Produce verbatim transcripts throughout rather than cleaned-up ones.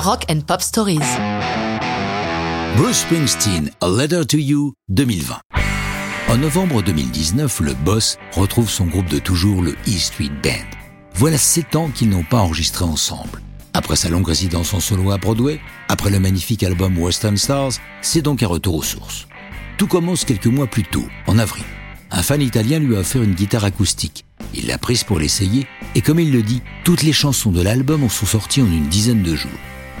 Rock and Pop Stories. Bruce Springsteen, A Letter to You, deux mille vingt. En novembre deux mille dix-neuf, le boss retrouve son groupe de toujours, le E Street Band. Voilà sept ans qu'ils n'ont pas enregistré ensemble. Après sa longue résidence en solo à Broadway, après le magnifique album Western Stars, c'est donc un retour aux sources. Tout commence quelques mois plus tôt, en avril. Un fan italien lui a offert une guitare acoustique. Il l'a prise pour l'essayer, et comme il le dit, toutes les chansons de l'album en sont sorties en une dizaine de jours.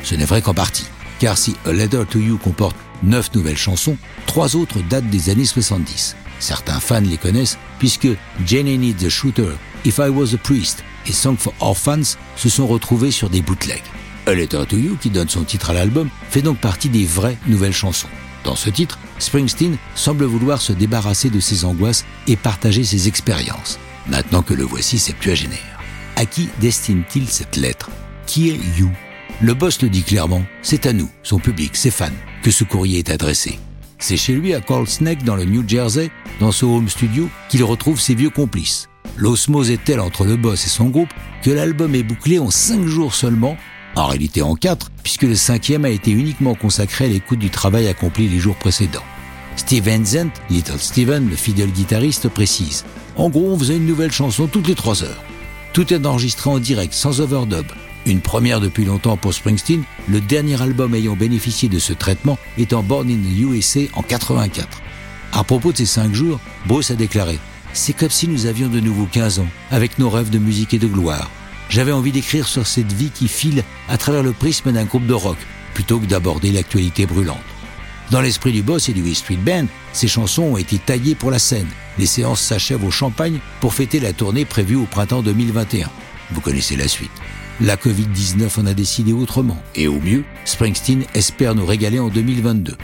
Ce n'est vrai qu'en partie, car si A Letter to You comporte neuf nouvelles chansons, trois autres datent des années soixante-dix. Certains fans les connaissent, puisque Jenny Need The Shooter, If I Was A Priest et Song For Orphans se sont retrouvés sur des bootlegs. A Letter to You, qui donne son titre à l'album, fait donc partie des vraies nouvelles chansons. Dans ce titre, Springsteen semble vouloir se débarrasser de ses angoisses et partager ses expériences. Maintenant que le voici septuagénaire, à qui destine-t-il cette lettre ? Qui est You ? Le boss le dit clairement, c'est à nous, son public, ses fans, que ce courrier est adressé. C'est chez lui à Colts Neck dans le New Jersey, dans ce home studio, qu'il retrouve ses vieux complices. L'osmose est telle entre le boss et son groupe que l'album est bouclé en cinq jours seulement, en réalité en quatre, puisque le cinquième a été uniquement consacré à l'écoute du travail accompli les jours précédents. Steven Zent, Little Steven, le fidèle guitariste, précise « En gros, on faisait une nouvelle chanson toutes les trois heures. Tout est enregistré en direct, sans overdub. Une première depuis longtemps pour Springsteen, le dernier album ayant bénéficié de ce traitement étant Born in the U S A en quatre-vingt-quatre. À propos de ces cinq jours, Bruce a déclaré « C'est comme si nous avions de nouveau quinze ans, avec nos rêves de musique et de gloire. J'avais envie d'écrire sur cette vie qui file à travers le prisme d'un groupe de rock, plutôt que d'aborder l'actualité brûlante. » Dans l'esprit du boss et du E Street Band, ces chansons ont été taillées pour la scène. Les séances s'achèvent au champagne pour fêter la tournée prévue au printemps deux mille vingt et un. Vous connaissez la suite. La covid dix-neuf en a décidé autrement. Et au mieux, Springsteen espère nous régaler en deux mille vingt-deux.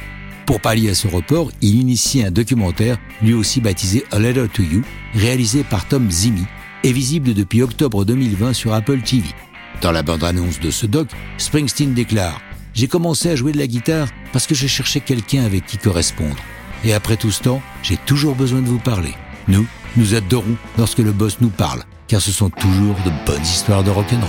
Pour pallier à ce report, il initie un documentaire, lui aussi baptisé A Letter to You, réalisé par Tom Zimmy, et visible depuis octobre deux mille vingt sur Apple T V. Dans la bande-annonce de ce doc, Springsteen déclare « J'ai commencé à jouer de la guitare parce que je cherchais quelqu'un avec qui correspondre. Et après tout ce temps, j'ai toujours besoin de vous parler. Nous, nous adorons lorsque le boss nous parle, car ce sont toujours de bonnes histoires de rock'n'roll. »